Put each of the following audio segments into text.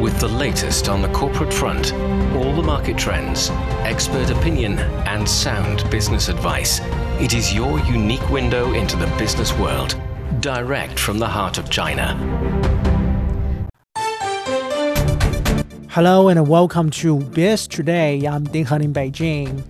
with the latest on the corporate front, all the market trends, expert opinion and sound business advice. It is your unique window into the business world, direct from the heart of China. Hello and welcome to BIZ Today. I'm Ding Han in Beijing.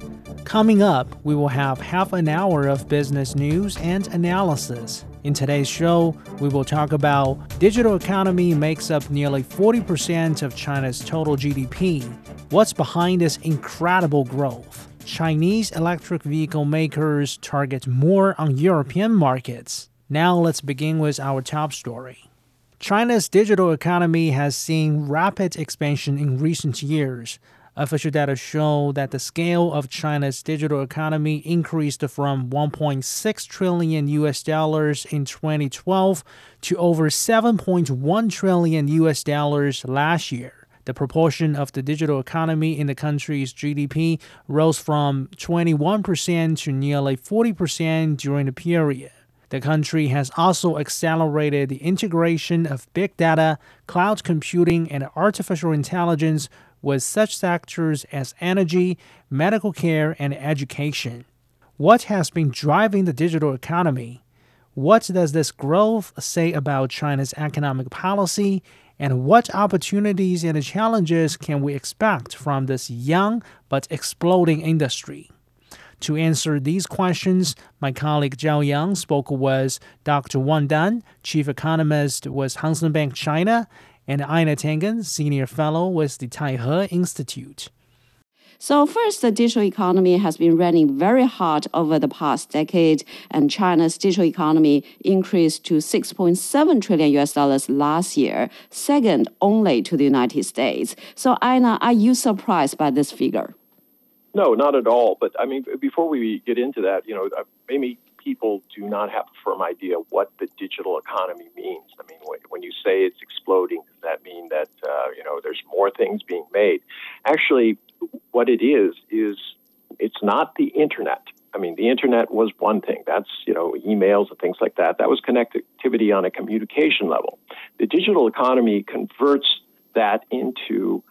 Coming up, we will have half an hour of business news and analysis. In today's show, we will talk about digital economy makes up nearly 40% of China's total GDP. What's behind this incredible growth? Chinese electric vehicle makers target more on European markets. Now let's begin with our top story. China's digital economy has seen rapid expansion in recent years. Official data show that the scale of China's digital economy increased from $1.6 trillion in 2012 to over $7.1 trillion last year. The proportion of the digital economy in the country's GDP rose from 21% to nearly 40% during the period. The country has also accelerated the integration of big data, cloud computing, and artificial intelligence with such sectors as energy, medical care, and education. What has been driving the digital economy? What does this growth say about China's economic policy? And what opportunities and challenges can we expect from this young but exploding industry? To answer these questions, my colleague Zhao Yang spoke with Dr. Wang Dan, Chief Economist with Hang Seng Bank China, and Einar Tangen, Senior Fellow with the Taihe Institute. So first, the digital economy has been running very hard over the past decade, and China's digital economy increased to $6.7 trillion last year, second only to the United States. So Einar, are you surprised by this figure? No, not at all. But I mean, before we get into that, maybe people do not have a firm idea what the digital economy means. I mean, when you say it's exploding, does that mean that, there's more things being made? Actually, what it is it's not the Internet. I mean, the Internet was one thing. That's, emails and things like that. That was connectivity on a communication level. The digital economy converts that into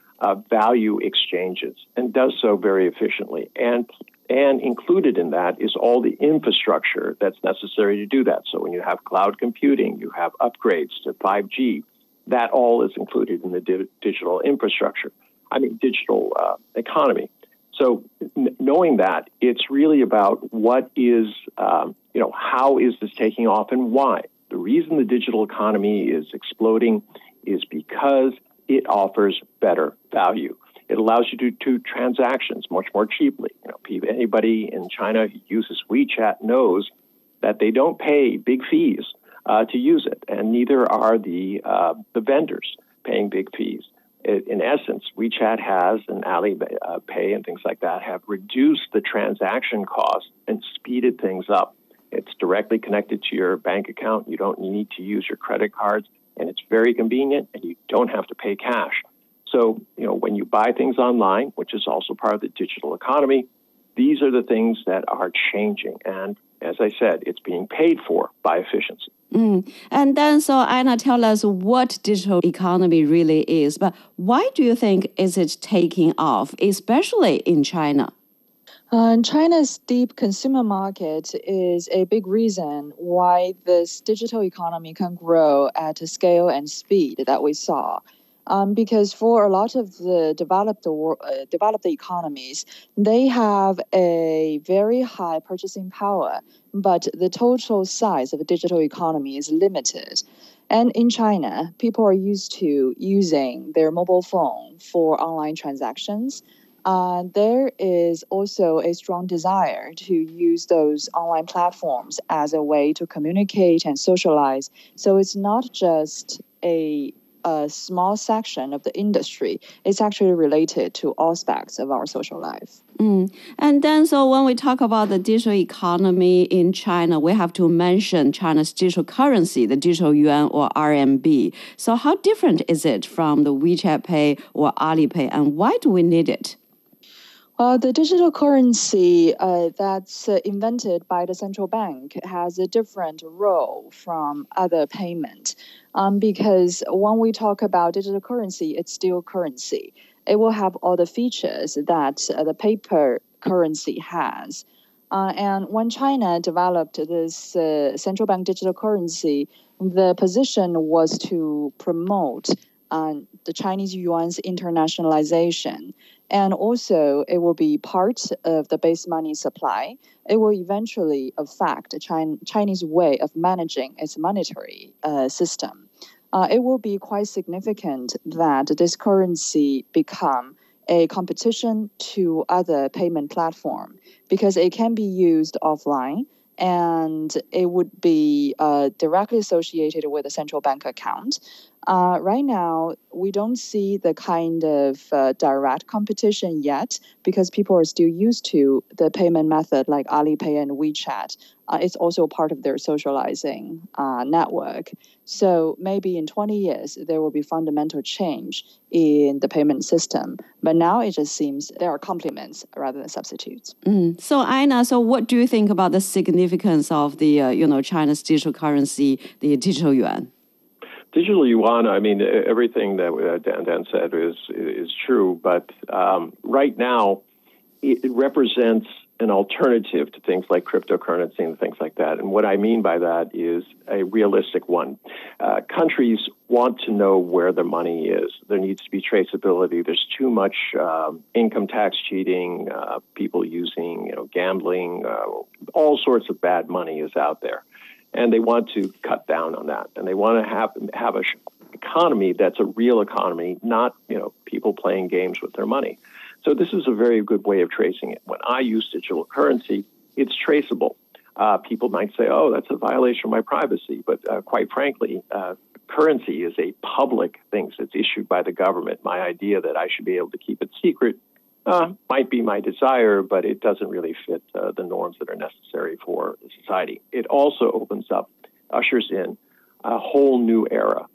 value exchanges and does so very efficiently. And included in that is all the infrastructure that's necessary to do that. So when you have cloud computing, you have upgrades to 5G, that all is included in the digital infrastructure. I mean, digital economy. So knowing that, it's really about what is, how is this taking off and why? The reason the digital economy is exploding is because it offers better value. It allows you to do transactions much more cheaply. Anybody in China who uses WeChat knows that they don't pay big fees to use it, and neither are the vendors paying big fees. In essence, WeChat has and Alipay and things like that have reduced the transaction cost and speeded things up. It's directly connected to your bank account. You don't need to use your credit cards, and it's very convenient, and you don't have to pay cash. So, when you buy things online, which is also part of the digital economy, these are the things that are changing. And as I said, it's being paid for by efficiency. And then, so Einar, tell us what digital economy really is. But why do you think is it taking off, especially in China? China's deep consumer market is a big reason why this digital economy can grow at a scale and speed that we saw. Because for a lot of the developed economies, they have a very high purchasing power, but the total size of a digital economy is limited. And in China, people are used to using their mobile phone for online transactions. There is also a strong desire to use those online platforms as a way to communicate and socialize. So it's not just a small section of the industry. It's actually related to all aspects of our social life. And then, so when we talk about the digital economy in China, we have to mention China's digital currency, the digital yuan or RMB. So how different is it from the WeChat Pay or Alipay, and why do we need it? The digital currency that's invented by the central bank has a different role from other payment, because when we talk about digital currency, it's still currency. It will have all the features that the paper currency has. And when China developed this central bank digital currency, the position was to promote the Chinese yuan's internationalization. And also, it will be part of the base money supply. It will eventually affect China's way of managing its monetary system. It will be quite significant that this currency become a competition to other payment platform, because it can be used offline and it would be directly associated with a central bank account. Right now, we don't see the kind of direct competition yet, because people are still used to the payment method like Alipay and WeChat. It's also part of their socializing network. So maybe in 20 years, there will be fundamental change in the payment system. But now it just seems there are complements rather than substitutes. So Einar, so what do you think about the significance of the, China's digital currency, the digital yuan? Digital yuan, I mean, everything that Dan said is true, but right now it represents an alternative to things like cryptocurrency and things like that. And what I mean by that is a realistic one. Countries want to know where their money is. There needs to be traceability. There's too much income tax cheating, people using, gambling, all sorts of bad money is out there. And they want to cut down on that. And they want to have an economy that's a real economy, not people playing games with their money. So this is a very good way of tracing it. When I use digital currency, it's traceable. People might say, oh, that's a violation of my privacy. But quite frankly, currency is a public thing. It's issued by the government. My idea that I should be able to keep it secret might be my desire, but it doesn't really fit the norms that are necessary for society. It also ushers in a whole new era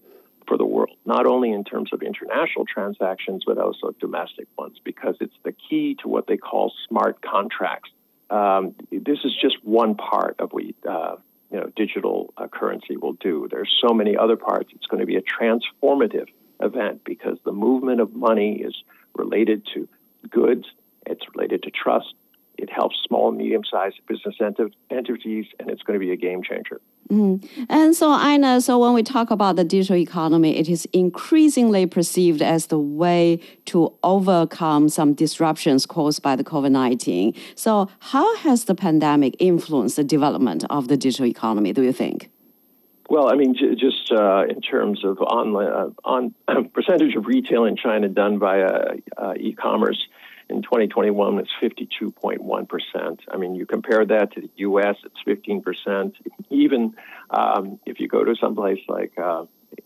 for the world, not only in terms of international transactions, but also domestic ones, because it's the key to what they call smart contracts. This is just one part of what digital currency will do. There's so many other parts. It's going to be a transformative event because the movement of money is related to goods, it's related to trust, it helps small and medium-sized business entities, and it's going to be a game changer. And so, Einar, when we talk about the digital economy, it is increasingly perceived as the way to overcome some disruptions caused by the COVID-19. So how has the pandemic influenced the development of the digital economy, do you think? Well, I mean, just in terms of percentage of retail in China done by e-commerce in 2021, it's 52.1%. I mean, you compare that to the U.S., it's 15%. Even if you go to someplace like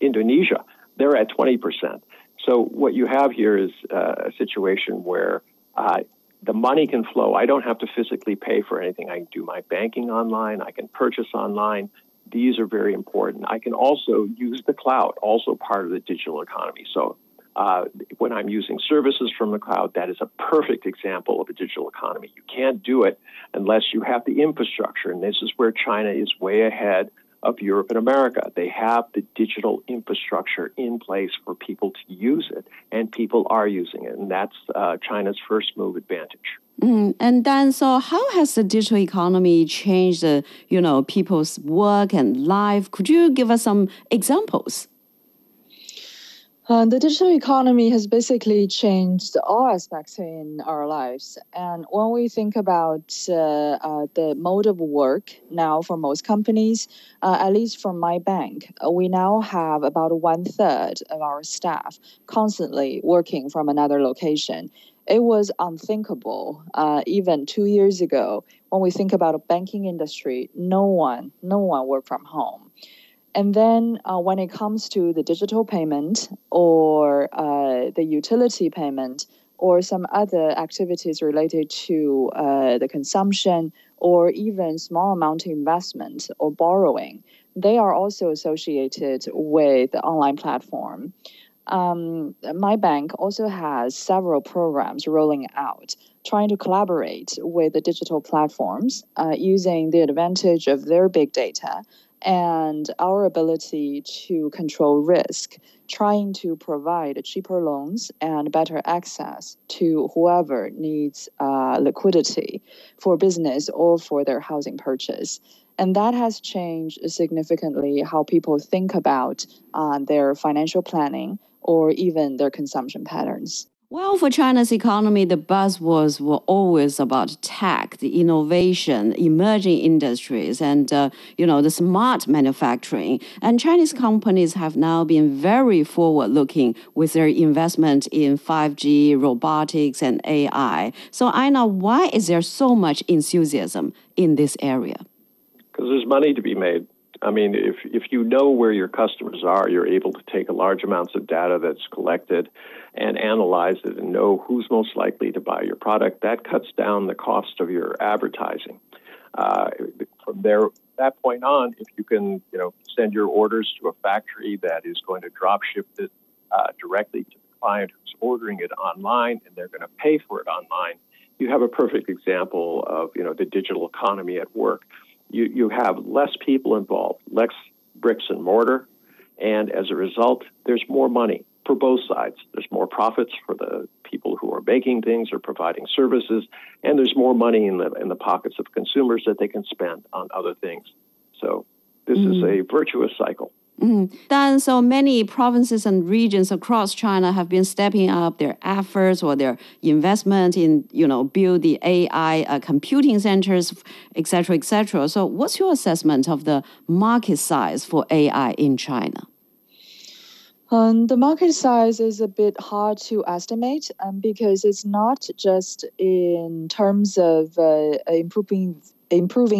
Indonesia, they're at 20%. So what you have here is a situation where the money can flow. I don't have to physically pay for anything. I can do my banking online. I can purchase online. These are very important. I can also use the cloud, also part of the digital economy. So when I'm using services from the cloud, that is a perfect example of a digital economy. You can't do it unless you have the infrastructure. And this is where China is way ahead of Europe and America. They have the digital infrastructure in place for people to use it, and people are using it. And that's China's first move advantage. And then, so how has the digital economy changed, people's work and life? Could you give us some examples? The digital economy has basically changed all aspects in our lives. And when we think about the mode of work now for most companies, at least from my bank, we now have about 1/3 of our staff constantly working from another location. It was unthinkable even 2 years ago. When we think about a banking industry, no one worked from home. And then when it comes to the digital payment or the utility payment or some other activities related to the consumption or even small amount of investment or borrowing, they are also associated with the online platform. my bank also has several programs rolling out, trying to collaborate with the digital platforms using the advantage of their big data and our ability to control risk, trying to provide cheaper loans and better access to whoever needs liquidity for business or for their housing purchase. And that has changed significantly how people think about their financial planning or even their consumption patterns. Well, for China's economy, the buzzwords were always about tech, the innovation, emerging industries, and, the smart manufacturing. And Chinese companies have now been very forward-looking with their investment in 5G, robotics, and AI. So, Einar, why is there so much enthusiasm in this area? Because there's money to be made. I mean, if you know where your customers are, you're able to take large amounts of data that's collected and analyze it and know who's most likely to buy your product. That cuts down the cost of your advertising. From there, that point on, if you can, send your orders to a factory that is going to drop ship it directly to the client who's ordering it online, and they're going to pay for it online, you have a perfect example of, the digital economy at work. You have less people involved, less bricks and mortar, and as a result, there's more money for both sides. There's more profits for the people who are making things or providing services, and there's more money in the pockets of consumers that they can spend on other things. So this is a virtuous cycle. Then so many provinces and regions across China have been stepping up their efforts or their investment in, build the AI computing centers, et cetera, et cetera. So what's your assessment of the market size for AI in China? The market size is a bit hard to estimate because it's not just in terms of improving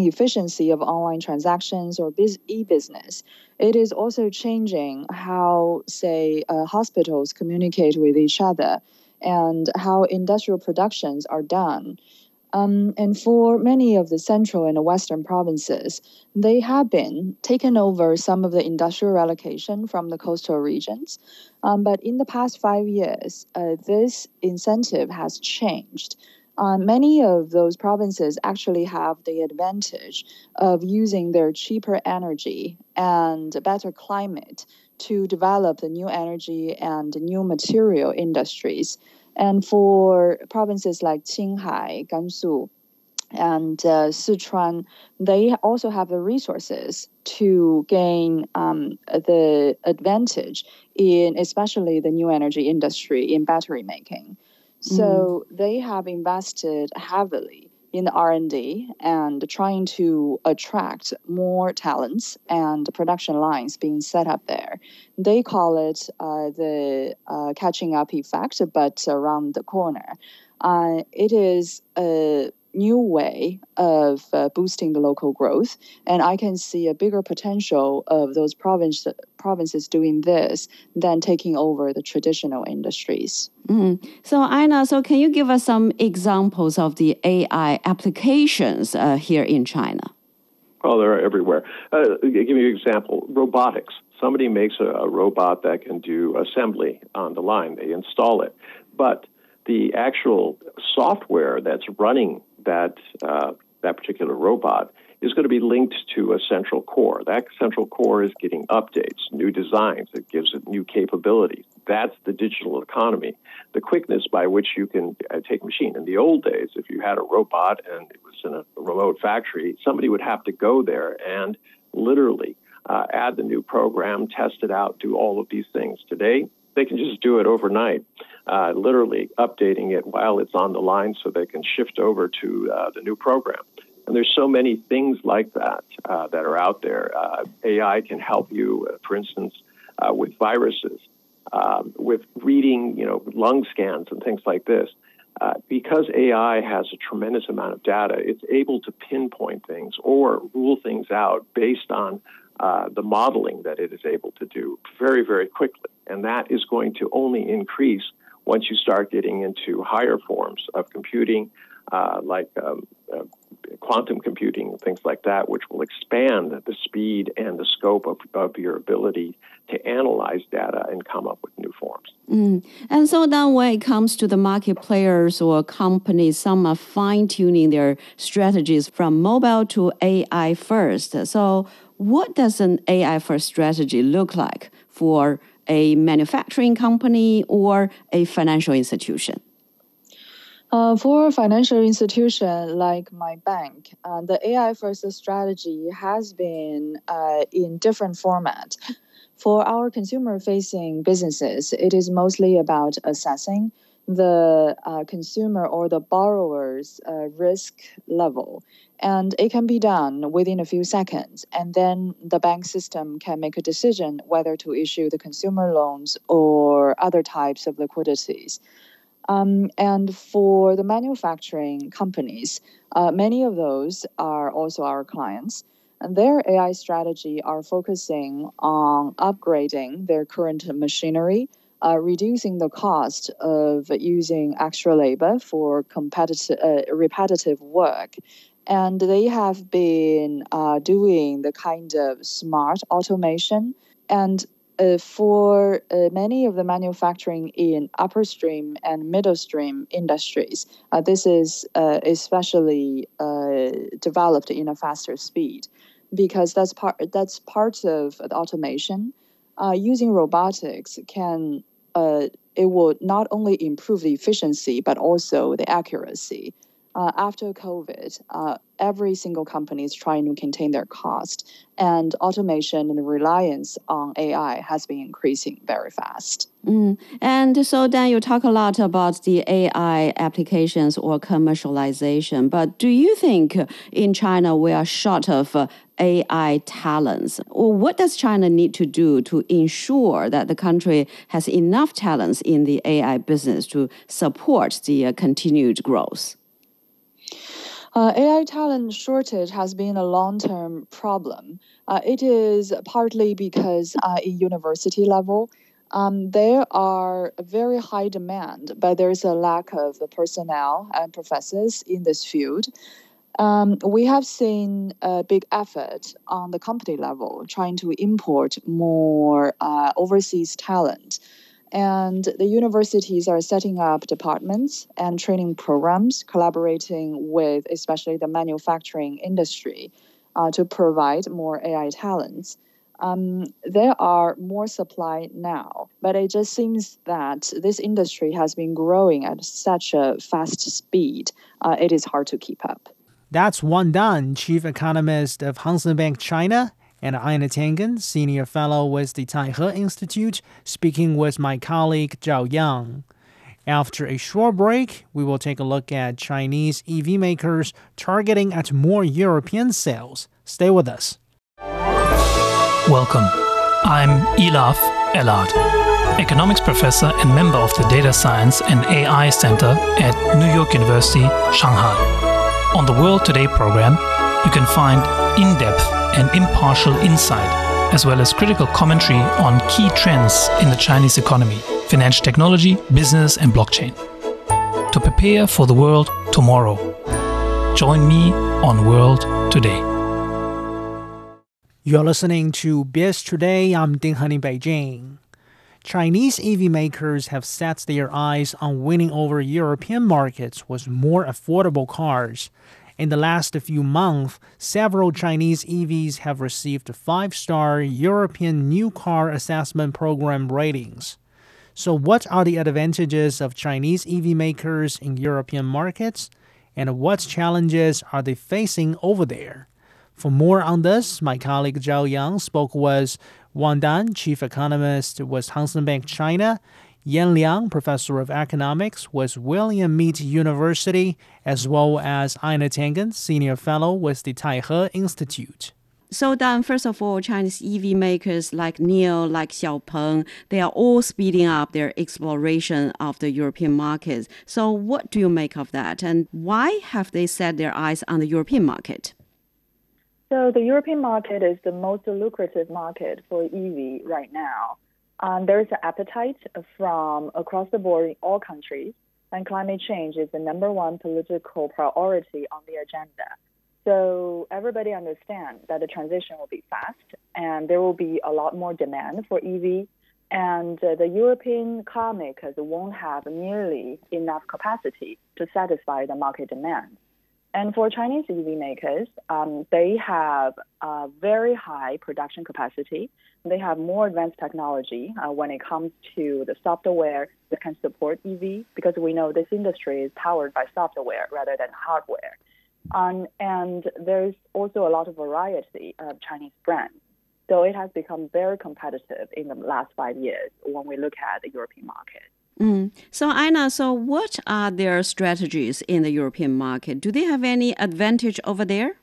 efficiency of online transactions or e-business. It is also changing how, say, hospitals communicate with each other and how industrial productions are done. And for many of the central and western provinces, they have been taken over some of the industrial allocation from the coastal regions. But in the past 5 years, this incentive has changed. Many of those provinces actually have the advantage of using their cheaper energy and better climate to develop the new energy and new material industries. And for provinces like Qinghai, Gansu, and Sichuan, they also have the resources to gain the advantage in especially the new energy industry in battery making. So they have invested heavily in the R&D and trying to attract more talents and production lines being set up there. They call it the catching up effect, but around the corner. It is a new way of boosting the local growth. And I can see a bigger potential of those provinces doing this than taking over the traditional industries. So, Einar, can you give us some examples of the AI applications here in China? Well, they're everywhere. Give me an example. Robotics. Somebody makes a robot that can do assembly on the line. They install it. But the actual software that's running that particular robot is going to be linked to a central core. That central core is getting updates, new designs. It gives it new capabilities. That's the digital economy, the quickness by which you can take a machine. In the old days, if you had a robot and it was in a remote factory, somebody would have to go there and literally add the new program, test it out, do all of these things. Today, they can just do it overnight, literally updating it while it's on the line so they can shift over to the new program. And there's so many things like that that are out there. AI can help you, for instance, with viruses, with reading, lung scans and things like this. Because AI has a tremendous amount of data, it's able to pinpoint things or rule things out based on the modeling that it is able to do very, very quickly. And that is going to only increase once you start getting into higher forms of computing, like quantum computing and things like that, which will expand the speed and the scope of your ability to analyze data and come up with new forms. And so that when it comes to the market players or companies, some are fine-tuning their strategies from mobile to AI first. So what does an AI first strategy look like for a manufacturing company or a financial institution? For a financial institution like my bank, the AI-first strategy has been in different formats. For our consumer-facing businesses, it is mostly about assessing the consumer or the borrower's risk level. And it can be done within a few seconds. And then the bank system can make a decision whether to issue the consumer loans or other types of liquidities. And for the manufacturing companies, many of those are also our clients. And their AI strategy are focusing on upgrading their current machinery, reducing the cost of using extra labor for repetitive work. And they have been doing the kind of smart automation. And for many of the manufacturing in upstream and midstream industries, this is especially developed in a faster speed, because that's part of the automation. Using robotics will not only improve the efficiency but also the accuracy. After COVID, every single company is trying to contain their cost, and automation and the reliance on AI has been increasing very fast. And so, Dan, you talk a lot about the AI applications or commercialization, but do you think in China we are short of AI talents? Or what does China need to do to ensure that the country has enough talents in the AI business to support the continued growth? AI talent shortage has been a long-term problem. It is partly because in university level, there are very high demand, but there is a lack of the personnel and professors in this field. We have seen a big effort on the company level trying to import more overseas talent. And the universities are setting up departments and training programs, collaborating with especially the manufacturing industry to provide more AI talents. There are more supply now, but it just seems that this industry has been growing at such a fast speed, it is hard to keep up. That's Wang Dan, chief economist of Hang Seng Bank China, and Einar Tangen, senior fellow with the Taihe Institute, speaking with my colleague Zhao Yang. After a short break, we will take a look at Chinese EV makers targeting at more European sales. Stay with us. Welcome. I'm Ilaf Elad, economics professor and member of the Data Science and AI Center at New York University, Shanghai. On the World Today program, you can find in-depth and impartial insight, as well as critical commentary on key trends in the Chinese economy, financial technology, business, and blockchain. To prepare for the world tomorrow, join me on World Today. You're listening to BS Today. I'm Ding Han in Beijing. Chinese EV makers have set their eyes on winning over European markets with more affordable cars. In the last few months, several Chinese EVs have received 5-star European New Car Assessment Program ratings. So what are the advantages of Chinese EV makers in European markets, and what challenges are they facing over there? For more on this, my colleague Zhao Yang spoke with Wang Dan, chief economist with Hang Seng Bank China, Yan Liang, professor of economics with Willamette University, as well as Einar Tangen, senior fellow with the Taihe Institute. So Dan, first of all, Chinese EV makers like NIO, like Xiaopeng, they are all speeding up their exploration of the European markets. So what do you make of that? And why have they set their eyes on the European market? So the European market is the most lucrative market for EV right now. There is an appetite from across the board in all countries, and climate change is the number one political priority on the agenda. So everybody understands that the transition will be fast and there will be a lot more demand for EV. And the European car makers won't have nearly enough capacity to satisfy the market demand. And for Chinese EV makers, they have a very high production capacity. They have more advanced technology when it comes to the software that can support EV, because we know this industry is powered by software rather than hardware. And there's also a lot of variety of Chinese brands. So it has become very competitive in the last 5 years when we look at the European market. So, Einar, what are their strategies in the European market? Do they have any advantage over there?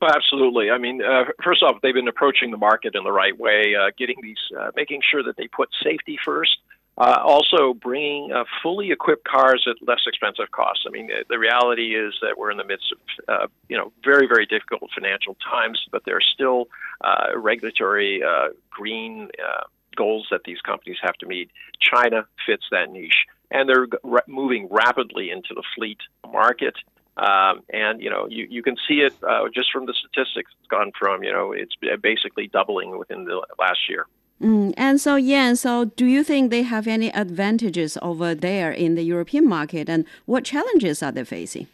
Well, absolutely. I mean, first off, they've been approaching the market in the right way, getting these, making sure that they put safety first. Also bringing fully equipped cars at less expensive costs. I mean, the reality is that we're in the midst of, very, very difficult financial times, but there are still regulatory green goals that these companies have to meet. China fits that niche, and they're moving rapidly into the fleet market. You can see it just from the statistics. It's gone from, it's basically doubling within the last year. And so, Yan, do you think they have any advantages over there in the European market, and what challenges are they facing?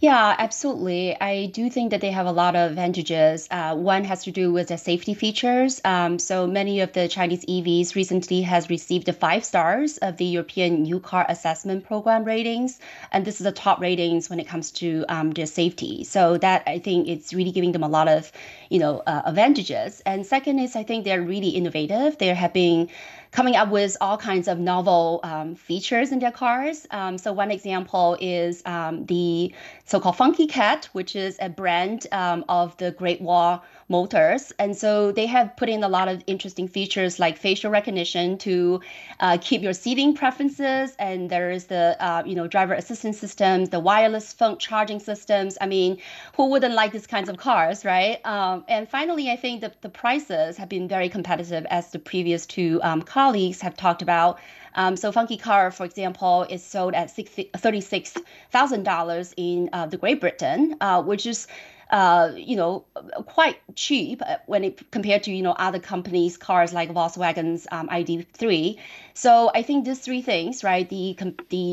Yeah, absolutely. I do think that they have a lot of advantages. One has to do with the safety features. So many of the Chinese EVs recently has received the 5 stars of the European New Car Assessment Program ratings. And this is the top ratings when it comes to their safety. So that, I think, it's really giving them a lot of, advantages. And second is, I think they're really innovative. They're having coming up with all kinds of novel features in their cars. So one example is the so-called Funky Cat, which is a brand of the Great Wall Motors. And so they have put in a lot of interesting features like facial recognition to keep your seating preferences. And there is the, driver assistance systems, the wireless phone charging systems. I mean, who wouldn't like these kinds of cars, right? And finally, I think the prices have been very competitive, as the previous two colleagues have talked about. So Funky Car, for example, is sold at $36,000 in the Great Britain, which is quite cheap when it compared to, other companies' cars like Volkswagen's ID.3. So I think these three things, right? The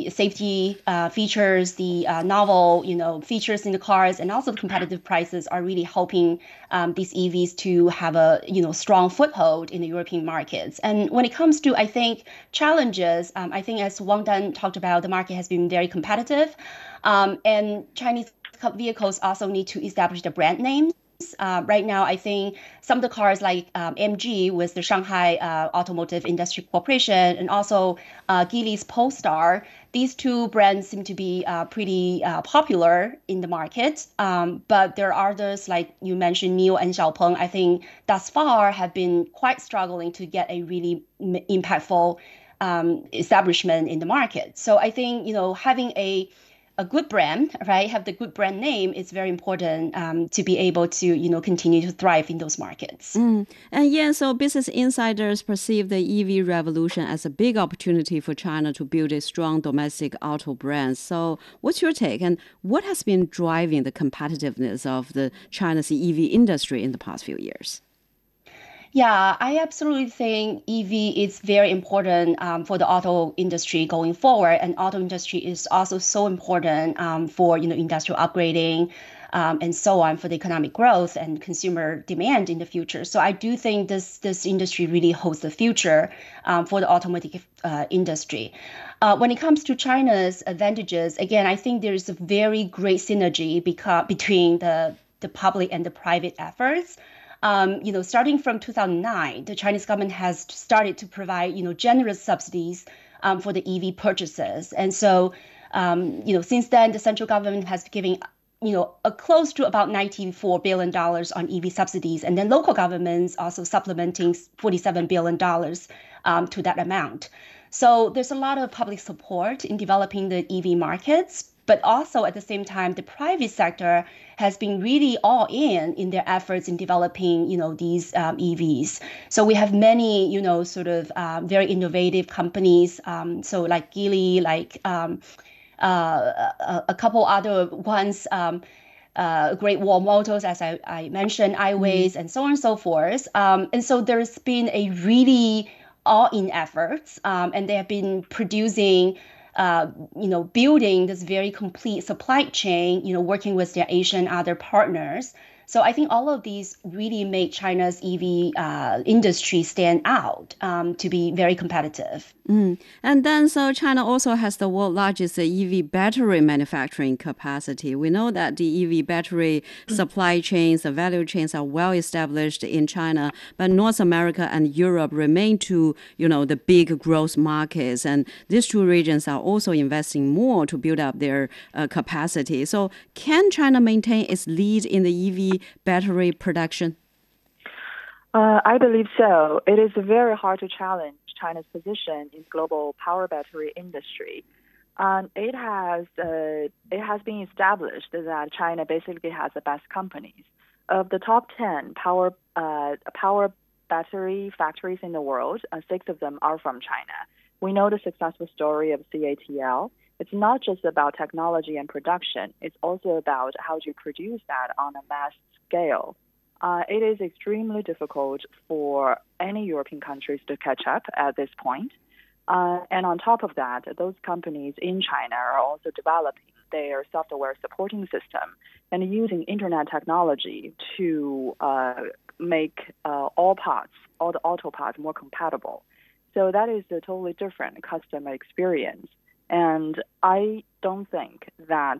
safety features, the novel, features in the cars, and also the competitive prices are really helping these EVs to have a, strong foothold in the European markets. And when it comes to, I think, challenges, I think as Wang Dan talked about, the market has been very competitive, and Chinese vehicles also need to establish the brand names. Right now, I think some of the cars like MG with the Shanghai Automotive Industry Corporation, and also Geely's Polestar, these two brands seem to be pretty popular in the market. But there are others, like you mentioned, NIO and Xiaopeng, I think thus far have been quite struggling to get a really impactful establishment in the market. So I think, having a good brand, right? Have the good brand name is very important to be able to, continue to thrive in those markets. And yeah, so business insiders perceive the EV revolution as a big opportunity for China to build a strong domestic auto brand. So what's your take, and what has been driving the competitiveness of the China's EV industry in the past few years? Yeah, I absolutely think EV is very important for the auto industry going forward, and auto industry is also so important for industrial upgrading and so on, for the economic growth and consumer demand in the future. So I do think this industry really holds the future for the automotive industry. When it comes to China's advantages, again, I think there's a very great synergy between the public and the private efforts. Starting from 2009, the Chinese government has started to provide, generous subsidies for the EV purchases. And so, since then, the central government has given, a close to about $94 billion on EV subsidies. And then local governments also supplementing $47 billion to that amount. So there's a lot of public support in developing the EV markets. But also at the same time, the private sector has been really all in their efforts in developing, these EVs. So we have many, very innovative companies. So like Geely, like a couple other ones, Great Wall Motors, as I mentioned, iWays, and so on and so forth. And so there's been a really all-in efforts, and they have been producing, building this very complete supply chain, working with their Asian other partners. So I think all of these really make China's EV industry stand out to be very competitive. And then so China also has the world's largest EV battery manufacturing capacity. We know that the EV battery supply chains, the value chains are well established in China, but North America and Europe remain two, the big growth markets. And these two regions are also investing more to build up their capacity. So can China maintain its lead in the EV battery production? I believe so. It is very hard to challenge China's position in global power battery industry. It has been established that China basically has the best companies. Of the top 10 power battery factories in the world, 6 of them are from China. We know the successful story of CATL. It's not just about technology and production. It's also about how to produce that on a mass scale. It is extremely difficult for any European countries to catch up at this point. And on top of that, those companies in China are also developing their software supporting system and using internet technology to make all the auto parts more compatible. So that is a totally different customer experience. And I don't think that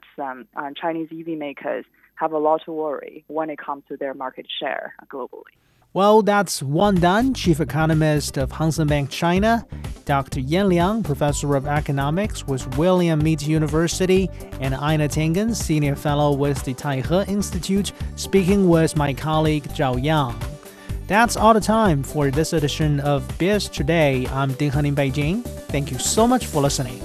Chinese EV makers have a lot to worry when it comes to their market share globally. Well, that's Wang Dan, chief economist of Hang Seng Bank China, Dr. Yan Liang, professor of economics with Willamette University, and Einar Tangen, senior fellow with the Taihe Institute, speaking with my colleague Zhao Yang. That's all the time for this edition of Biz Today. I'm Ding Han in Beijing. Thank you so much for listening.